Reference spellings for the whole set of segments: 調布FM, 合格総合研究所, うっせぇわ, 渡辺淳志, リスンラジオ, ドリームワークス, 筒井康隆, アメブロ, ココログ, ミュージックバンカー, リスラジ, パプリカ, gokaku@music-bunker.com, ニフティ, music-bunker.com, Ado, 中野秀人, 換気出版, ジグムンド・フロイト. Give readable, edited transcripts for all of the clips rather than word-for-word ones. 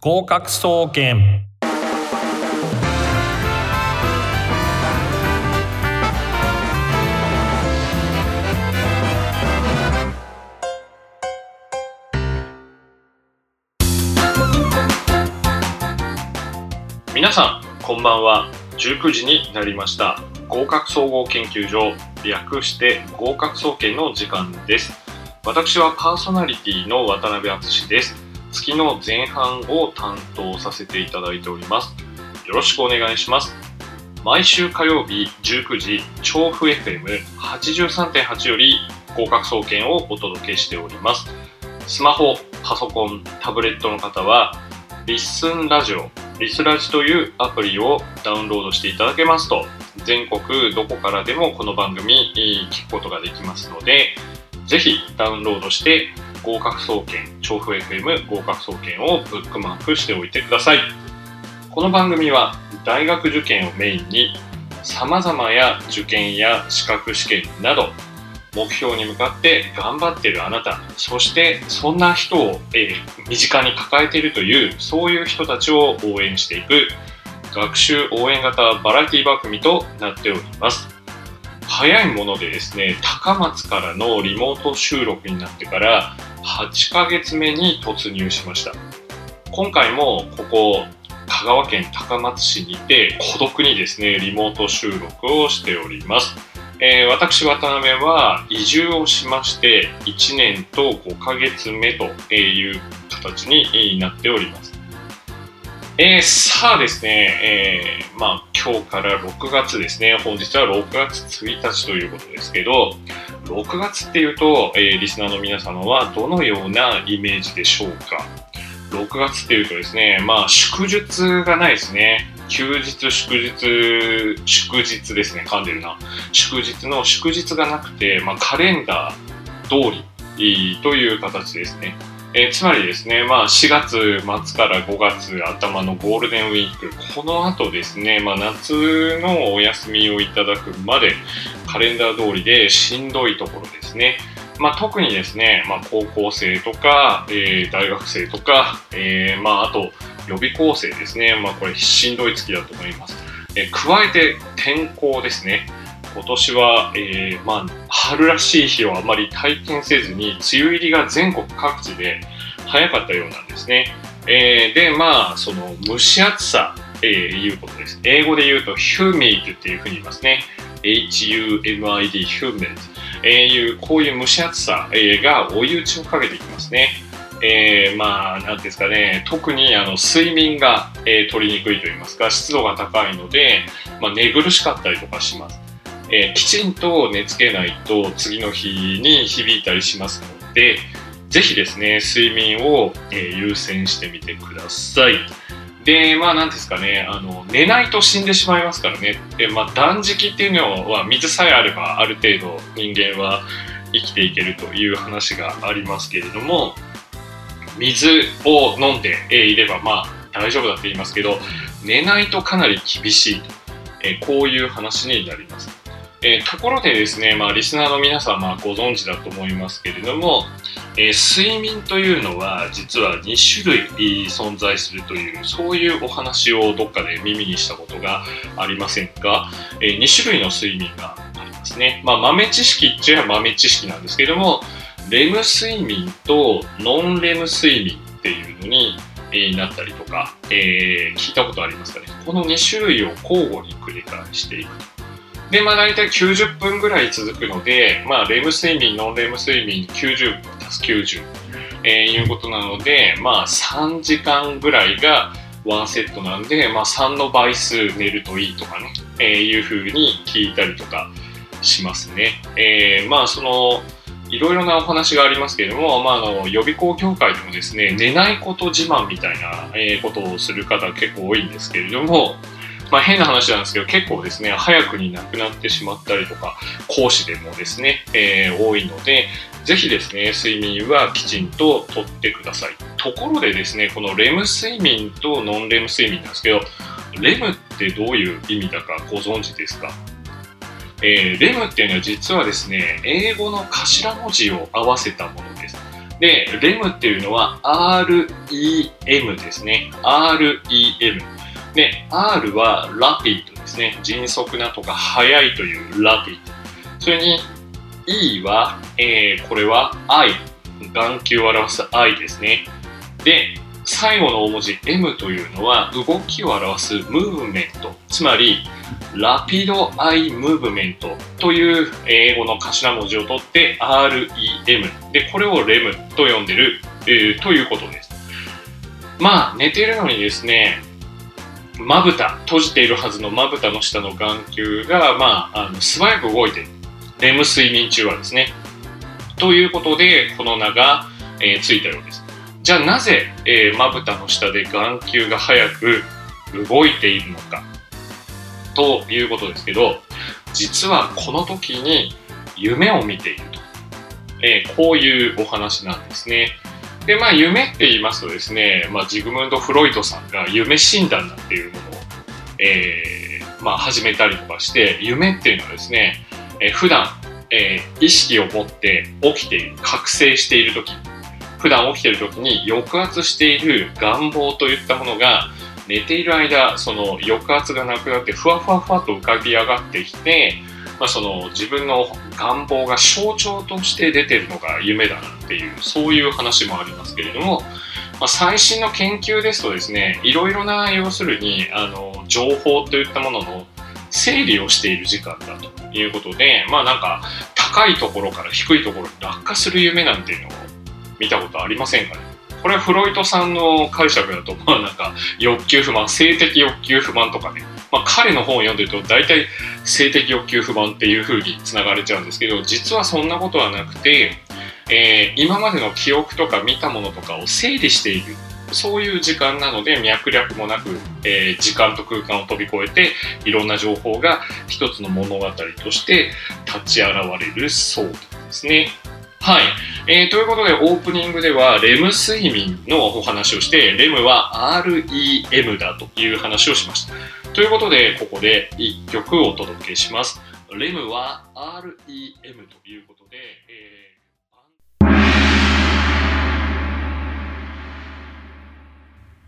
合格総研。皆さんこんばんは。19時になりました。合格総合研究所、略して合格総研の時間です。私はパーソナリティの渡辺敦です。月の前半を担当させていただいております。よろしくお願いします。毎週火曜日19時、調布 FM83.8 より合格総研をお届けしております。スマホ、パソコン、タブレットの方はリスンラジオ、リスラジというアプリをダウンロードしていただけますと、全国どこからでもこの番組聞くことができますので、ぜひダウンロードして合格総研、調布 FM 合格総研をブックマークしておいてください。この番組は大学受験をメインに、様々な受験や資格試験など目標に向かって頑張っているあなた、そしてそんな人を、身近に抱えているという、そういう人たちを応援していく学習応援型バラエティ番組となっております。早いものでですね、高松からのリモート収録になってから8ヶ月目に突入しました。今回もここ香川県高松市にて孤独にですね、リモート収録をしております。私渡辺は移住をしまして1年と5ヶ月目という形になっております。さあですね、今日から6月ですね、本日は6月1日ということですけど、6月っていうと、リスナーの皆様はどのようなイメージでしょうか。6月っていうとですね、祝日がないですね。休日、祝日ですね。噛んでるな。祝日がなくて、カレンダー通りという形ですね。つまりですね、4月末から5月頭のゴールデンウィーク、この後ですね、夏のお休みをいただくまでカレンダー通りでしんどいところですね。特にですね、高校生とか、大学生とか、あと予備校生ですね、これしんどい月だと思います。加えて天候ですね。今年は、春らしい日をあまり体験せずに、梅雨入りが全国各地で早かったようなんですね。その蒸し暑さということです。英語で言うと humid っていうふうに言いますね。HUMID、humid。こういう蒸し暑さが追い打ちをかけていきますね。なんですかね、特に睡眠が、取りにくいといいますか、湿度が高いので、寝苦しかったりとかします。きちんと寝つけないと次の日に響いたりしますので、ぜひですね、睡眠を、優先してみてください。で、なんですかね、寝ないと死んでしまいますからね。で、断食っていうのは水さえあればある程度人間は生きていけるという話がありますけれども、水を飲んでいれば大丈夫だって言いますけど、寝ないとかなり厳しいと、こういう話になります。ところでですね、リスナーの皆さんはご存知だと思いますけれども、睡眠というのは実は2種類存在するという、そういうお話をどっかで耳にしたことがありませんか。2種類の睡眠がありますね。豆知識っちゃ豆知識なんですけれども、レム睡眠とノンレム睡眠っていうのになったりとか、聞いたことありますかね。この2種類を交互に繰り返していく。で、大体90分ぐらい続くので、レム睡眠、ノンレム睡眠90分足す90、いうことなので、3時間ぐらいが1セットなんで、3の倍数寝るといいとかね、いうふうに聞いたりとかしますね。そのいろいろなお話がありますけれども、予備校業界でもですね、寝ないこと自慢みたいなことをする方結構多いんですけれども、変な話なんですけど、結構ですね、早くに亡くなってしまったりとか、講師でもですね、多いので、ぜひですね、睡眠はきちんととってください。ところでですね、このレム睡眠とノンレム睡眠なんですけど、レムってどういう意味だかご存知ですか。レムっていうのは実はですね、英語の頭文字を合わせたものです。で、レムっていうのは REM ですね。REM。で、R はラピッドですね。迅速なとか速いというラピッド。それに E は、これは I。眼球を表す I ですね。で、最後の大文字 M というのは動きを表すムーブメント、つまりラピドアイムーブメントという英語の頭文字を取って REM で、これをレムと呼んでる、ということです。まあ寝ているのにですね、まぶた閉じているはずのまぶたの下の眼球が、素早く動いている、レム睡眠中はですね、ということでこの名が、ついたようです。じゃあなぜまぶたの下で眼球が早く動いているのかということですけど、実はこの時に夢を見ていると、こういうお話なんですね。で、夢って言いますとですね、ジグムンド・フロイトさんが夢診断なんていうものを、始めたりとかして、夢っていうのはですね、普段、意識を持って起きている、覚醒している時、普段起きている時に抑圧している願望といったものが寝ている間、その抑圧がなくなってふわふわふわと浮かび上がってきて、その自分の願望が象徴として出ているのが夢だなっていう、そういう話もありますけれども、最新の研究ですとですね、いろいろな要するに情報といったものの整理をしている時間だということで、なんか高いところから低いところに落下する夢なんていうのを見たことありませんかね。これはフロイトさんの解釈だと、欲求不満、性的欲求不満とかね、彼の本を読んでると大体性的欲求不満っていう風につながれちゃうんですけど、実はそんなことはなくて、今までの記憶とか見たものとかを整理している、そういう時間なので、脈略もなく、時間と空間を飛び越えていろんな情報が一つの物語として立ち現れるそうなんですね。はい、ということでオープニングではレム睡眠のお話をして、レムは REM だという話をしました。ということでここで1曲をお届けします。レムは REM ということで、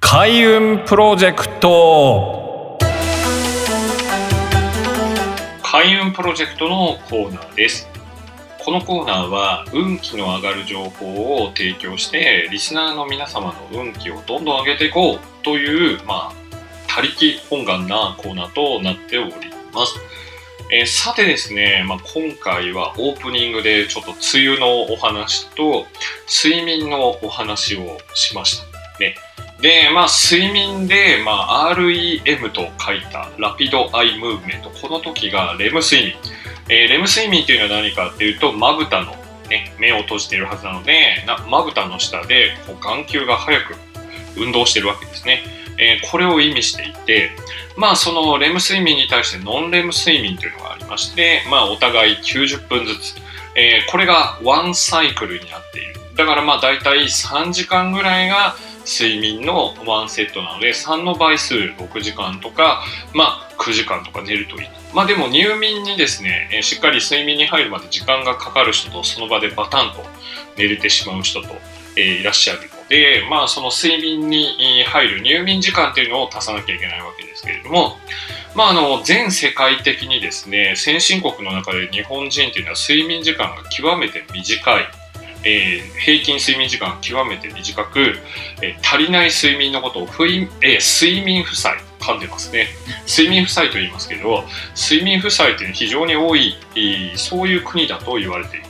開運プロジェクト、開運プロジェクトのコーナーです。このコーナーは運気の上がる情報を提供して、リスナーの皆様の運気をどんどん上げていこうという、他力本願なコーナーとなっております。さてですね、今回はオープニングでちょっと梅雨のお話と睡眠のお話をしましたね。で、睡眠で、REM と書いたラピドアイムーブメント、この時がレム睡眠。レム睡眠というのは何かっていうと、まぶたの、目を閉じているはずなので、まぶたの下で眼球が早く運動しているわけですね。これを意味していて、そのレム睡眠に対してノンレム睡眠というのがありまして、お互い90分ずつ、これがワンサイクルになっている。だからだいたい3時間ぐらいが睡眠の1セットなので、3の倍数6時間とか、9時間とか寝るといい。でも入眠にですね、しっかり睡眠に入るまで時間がかかる人と、その場でバタンと寝れてしまう人と、いらっしゃるので、その睡眠に入る入眠時間というのを足さなきゃいけないわけですけれども、全世界的にですね、先進国の中で日本人というのは睡眠時間が極めて短い。平均睡眠時間が極めて短く、足りない睡眠のことを睡眠負債、噛んでますね、睡眠負債と言いますけど、睡眠負債というのは非常に多い、そういう国だと言われていま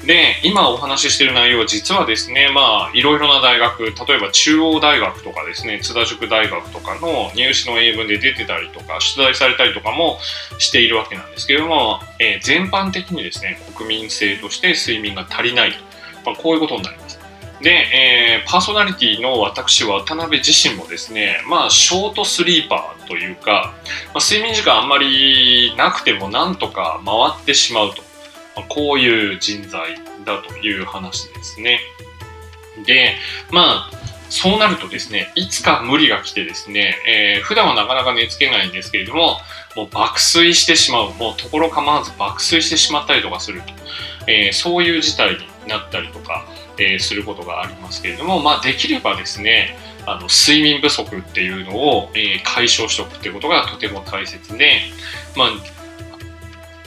す。で、今お話ししている内容は実はですね、いろいろな大学、例えば中央大学とかですね、津田塾大学とかの入試の英文で出てたりとか、出題されたりとかもしているわけなんですけども、全般的にですね、国民性として睡眠が足りないと、こういうことになります。で、パーソナリティの私渡辺自身もですね、ショートスリーパーというか、睡眠時間あんまりなくてもなんとか回ってしまうと、こういう人材だという話ですね。で、そうなるとですね、いつか無理が来てですね、普段はなかなか寝つけないんですけれども、もう爆睡してしまう、もうところ構わず爆睡してしまったりとかすると、そういう事態になったりとか、することがありますけれども、できればですね、睡眠不足っていうのを、解消しておくっていうことがとても大切で、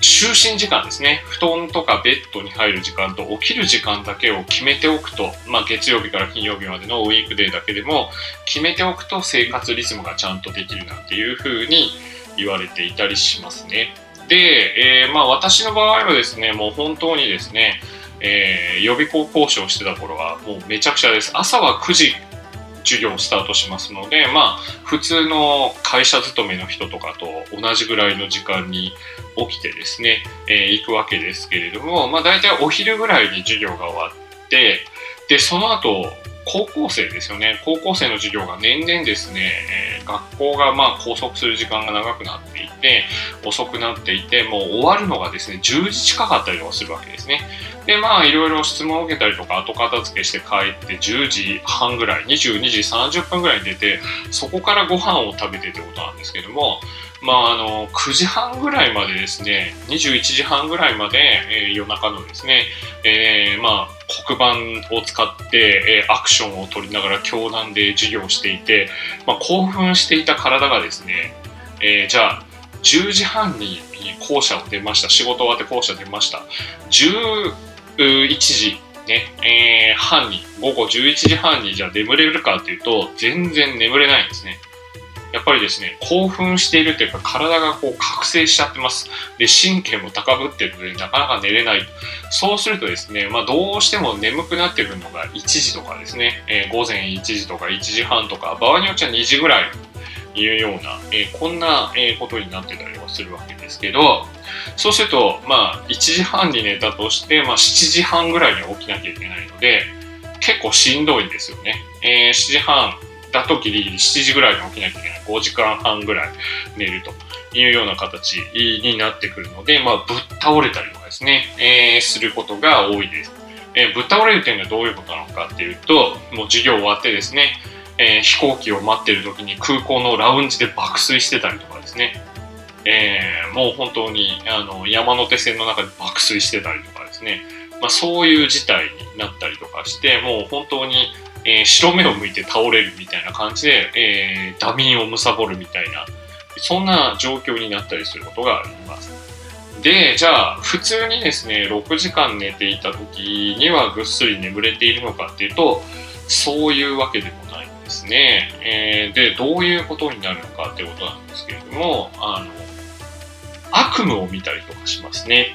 就寝時間ですね、布団とかベッドに入る時間と起きる時間だけを決めておくと、月曜日から金曜日までのウィークデーだけでも決めておくと生活リズムがちゃんとできるなんていうふうに言われていたりしますね。で、私の場合はですね、もう本当にですね、予備校講師をしてた頃はもうめちゃくちゃです。朝は9時授業をスタートしますので、普通の会社勤めの人とかと同じぐらいの時間に起きてですね、行くわけですけれども、大体お昼ぐらいに授業が終わって、でその後高校生ですよね、高校生の授業が年々ですね、学校が拘束する時間が長くなっていて遅くなっていて、もう終わるのがですね10時近かったりとかするわけですね。でいろいろ質問を受けたりとか後片付けして帰って10時半ぐらい、22時30分ぐらいに出て、そこからご飯を食べてってことなんですけども、9時半ぐらいまでですね、21時半ぐらいまで、夜中のですね、黒板を使って、アクションを取りながら教壇で授業をしていて、興奮していた体がですね、じゃあ10時半に校舎を出ました、仕事終わって校舎出ました、11時半に、午後11時半にじゃあ眠れるかというと全然眠れないんですね。やっぱりですね、興奮しているというか体が覚醒しちゃってます。で神経も高ぶっているのでなかなか寝れない。そうするとですね、どうしても眠くなってくるのが1時とかですね、午前1時とか1時半とか、場合によっちゃ2時ぐらいいうような、こんなことになってたりはするわけですけど、そうすると1時半に寝たとして、7時半ぐらいには起きなきゃいけないので結構しんどいんですよね。7時半だとギリギリ7時ぐらいに起きなきゃいけない、5時間半ぐらい寝るというような形になってくるので、ぶっ倒れたりとかですね、することが多いです。ぶっ倒れるというのはどういうことなのかっていうと、もう授業終わってですね、飛行機を待っている時に空港のラウンジで爆睡してたりとかですね、もう本当に山手線の中で爆睡してたりとかですね、そういう事態になったりとかして、もう本当に、白目を向いて倒れるみたいな感じで、惰眠を貪るみたいな、そんな状況になったりすることがあります。で、じゃあ普通にですね6時間寝ていた時にはぐっすり眠れているのかっていうと、そういうわけでもないですね。でどういうことになるのかっていうことなんですけれども、悪夢を見たりとかしますね。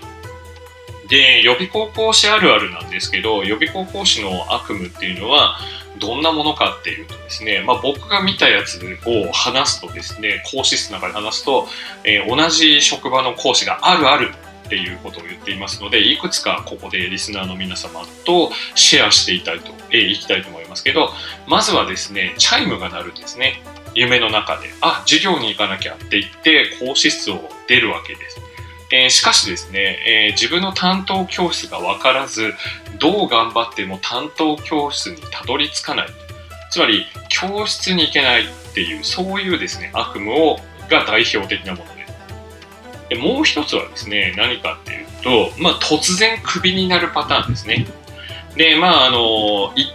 で予備校講師あるあるなんですけど、予備校講師の悪夢っていうのはどんなものかっていうとですね、僕が見たやつを話すとですね、講師室の中で話すと、同じ職場の講師があるあるっていうことを言っていますので、いくつかここでリスナーの皆様とシェアしていきたいと思いますけど、まずはですね、チャイムが鳴るんですね、夢の中で。授業に行かなきゃって言って講師室を出るわけです。しかしですね、自分の担当教室が分からず、どう頑張っても担当教室にたどり着かない、つまり教室に行けないっていう、そういうですね悪夢が代表的なものです。でもう一つはですね、何かっていうと、突然クビになるパターンですね。で一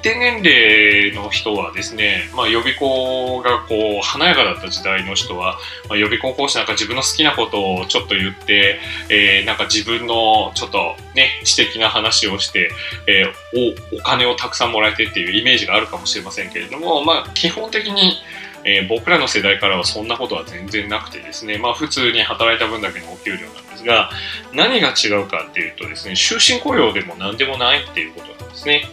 定年齢の人はですね、予備校が華やかだった時代の人は、予備校講師なんか自分の好きなことをちょっと言って、なんか自分のちょっとね知的な話をして、お金をたくさんもらえてっていうイメージがあるかもしれませんけれども、基本的に、僕らの世代からはそんなことは全然なくてですね、普通に働いた分だけのお給料なんですが、何が違うかっていうとですね、終身雇用でも何でもないっていうことですね。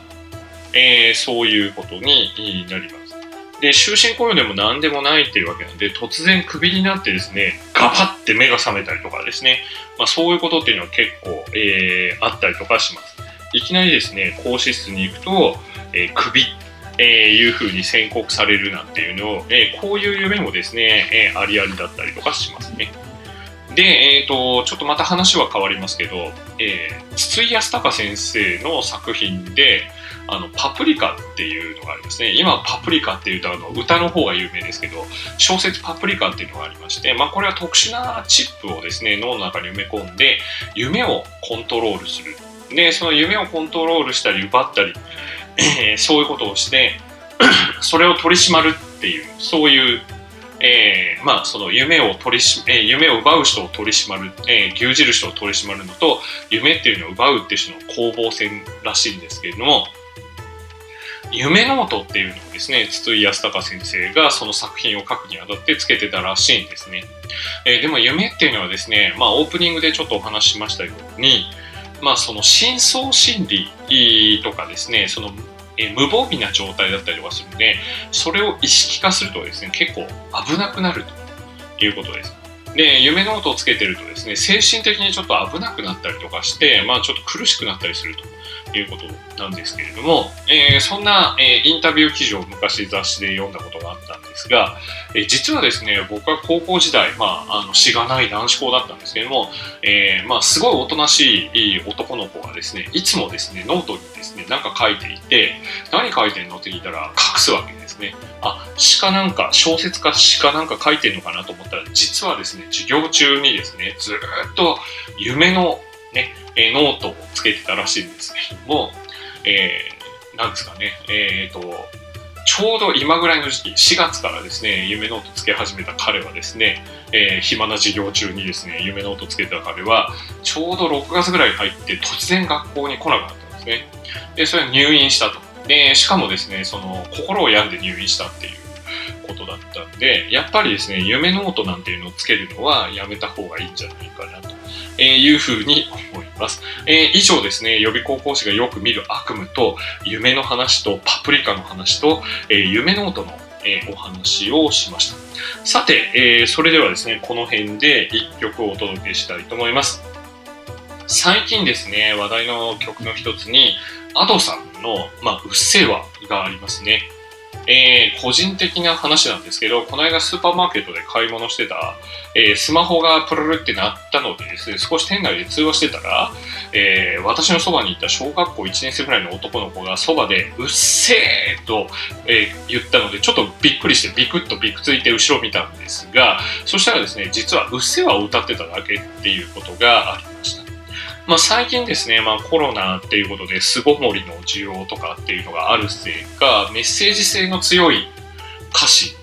そういうことになります。で終身雇用でも何でもないっていうわけなので、突然クビになってですね、ガバッて目が覚めたりとかですね、そういうことっていうのは結構、あったりとかします。いきなりですね講師室に行くと、クビいうふうに宣告されるなんていうのを、こういう夢もですね、ありありだったりとかしますね。で、ちょっとまた話は変わりますけど、筒井康隆先生の作品でパプリカっていうのがありますね。今パプリカっていうと歌の方が有名ですけど、小説パプリカっていうのがありまして、これは特殊なチップをですね脳の中に埋め込んで夢をコントロールするでその夢をコントロールしたり奪ったり、そういうことをしてそれを取り締まるっていう、そういう、まあ、その夢を奪う人を取り締まる、牛耳る人を取り締まるのと夢っていうのを奪うっていう人の攻防戦らしいんですけれども、夢ノートっていうのをですね、筒井康隆先生がその作品を書くにあたってつけてたらしいんですね。でも夢っていうのはですね、まあ、オープニングでちょっとお話ししましたように、まあ、その深層心理とかですね、その無防備な状態だったりとかするので、それを意識化するとですね、結構危なくなるということです。で、夢ノートをつけてるとですね、精神的にちょっと危なくなったりとかして、まあ、ちょっと苦しくなったりするということなんですけれども、そんな、インタビュー記事を昔雑誌で読んだことがあったんですが、実はですね、僕は高校時代、まあ、しがない男子校だったんですけれども、まあ、すごいおとなしい男の子がですね、いつもですね、ノートにですね、なんか書いていて、何書いてんのって聞いたら隠すわけですね。あ、詩かなんか、小説か詩かなんか書いてんのかなと思ったら、実はですね、授業中にですね、ずっと夢のね、ノートをつけてたらしいんですけども、なんですかね、ちょうど今ぐらいの時期、4月からですね、夢ノートつけ始めた彼はですね、暇な授業中にですね、夢ノートつけた彼は、ちょうど6月ぐらいに入って突然学校に来なくなったんですね。で、それは入院したと。で、しかもですね、その心を病んで入院したっていうことだったんで、やっぱりですね、夢ノートなんていうのをつけるのはやめた方がいいんじゃないかなというふうに思います。以上ですね、予備高校生がよく見る悪夢と夢の話とパプリカの話と、夢ノートの、お話をしました。さて、それではですね、この辺で1曲をお届けしたいと思います。最近ですね、話題の曲の一つに Ado さんの、まあ、うっせぇわがありますね。個人的な話なんですけど、この間スーパーマーケットで買い物してた、スマホがプルルって鳴ったのでですね、少し店内で通話してたら、私のそばにいた小学校1年生ぐらいの男の子がそばでうっせーと、言ったので、ちょっとびっくりしてビクッとびくついて後ろ見たんですが、そしたらですね、実はうっせーは歌ってただけっていうことがありました。まあ、最近ですね、まあ、コロナっていうことで巣ごもりの需要とかっていうのがあるせいか、メッセージ性の強い歌詞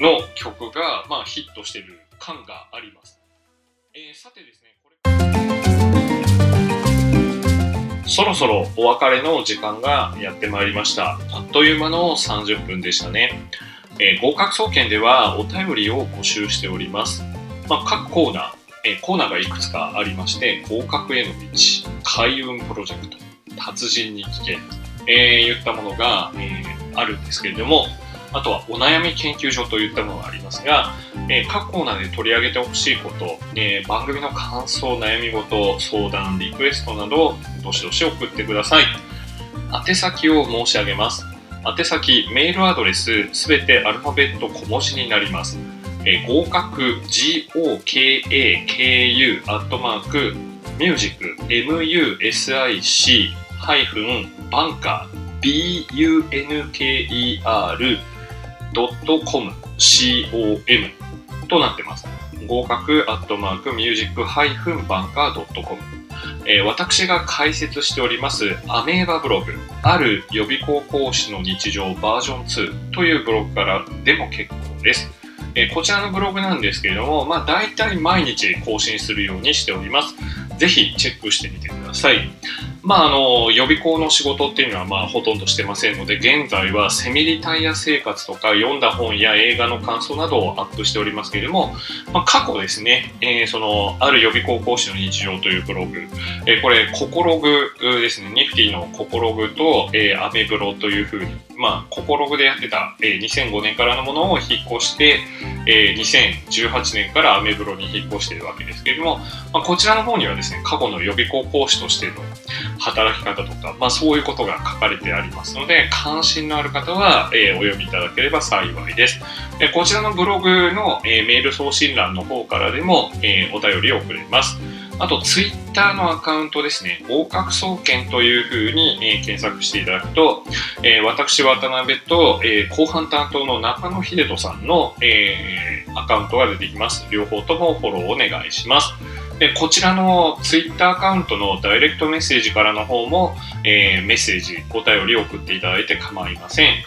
の曲が、まあ、ヒットしてる感があります。さてですね、そろそろお別れの時間がやってまいりました。あっという間の30分でしたね。合格総研ではお便りを募集しております。まあ、各コーナーがいくつかありまして、合格への道、開運プロジェクト、達人に聞け、言ったものが、あるんですけれども、あとはお悩み研究所といったものがありますが、各コーナーで取り上げてほしいこと、番組の感想、悩み事、相談、リクエストなどをどしどし送ってください。宛先を申し上げます。宛先、メールアドレス、すべてアルファベット小文字になります。合格 gokaku@music-bunker.com となってます。合格 @music-bunker.com、私が解説しておりますアメーバブログ、ある予備高校師の日常バージョン2というブログからでも結構です。こちらのブログなんですけれども、まあ、大体毎日更新するようにしております。ぜひチェックしてみてください。まあ、予備校の仕事っていうのは、まあ、ほとんどしてませんので、現在はセミリタイヤ生活とか読んだ本や映画の感想などをアップしておりますけれども、まあ、過去ですね、そのある予備高校師の日常というブログ、これココログですね、ニフティのココログと、アメブロというふうに、まあ、ココログでやってた、2005年からのものを引っ越して、2018年からアメブロに引っ越しているわけですけれども、まあ、こちらの方にはですね、過去の予備高校師としての働き方とか、まあ、そういうことが書かれてありますので、関心のある方は、お読みいただければ幸いです。こちらのブログの、メール送信欄の方からでも、お便りをくれます。あとツイッターのアカウントですね、合格総研というふうに、検索していただくと、私渡辺と、後半担当の中野秀人さんの、アカウントが出てきます。両方ともフォローお願いします。でこちらのツイッターアカウントのダイレクトメッセージからの方も、メッセージお便りを送っていただいて構いません。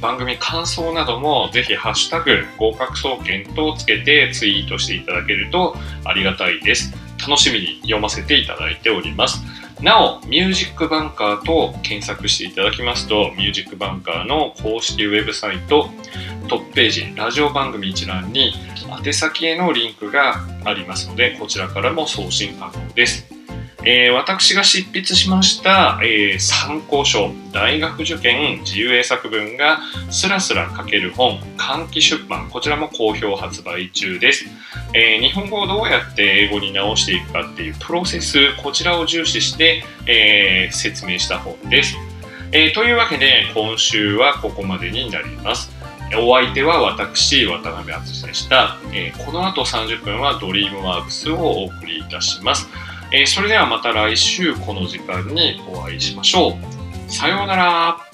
番組感想などもぜひハッシュタグ合格総研とつけてツイートしていただけるとありがたいです。楽しみに読ませていただいております。なお、ミュージックバンカーと検索していただきますと、ミュージックバンカーの公式ウェブサイト、トップページ、ラジオ番組一覧に宛先へのリンクがありますので、こちらからも送信可能です。私が執筆しました、参考書、大学受験自由英作文がスラスラ書ける本、換気出版、こちらも好評発売中です。日本語をどうやって英語に直していくかっていうプロセス、こちらを重視して、説明した本です。というわけで今週はここまでになります。お相手は私、渡辺篤でした。この後30分はドリームワークスをお送りいたします。それではまた来週この時間にお会いしましょう。さようなら。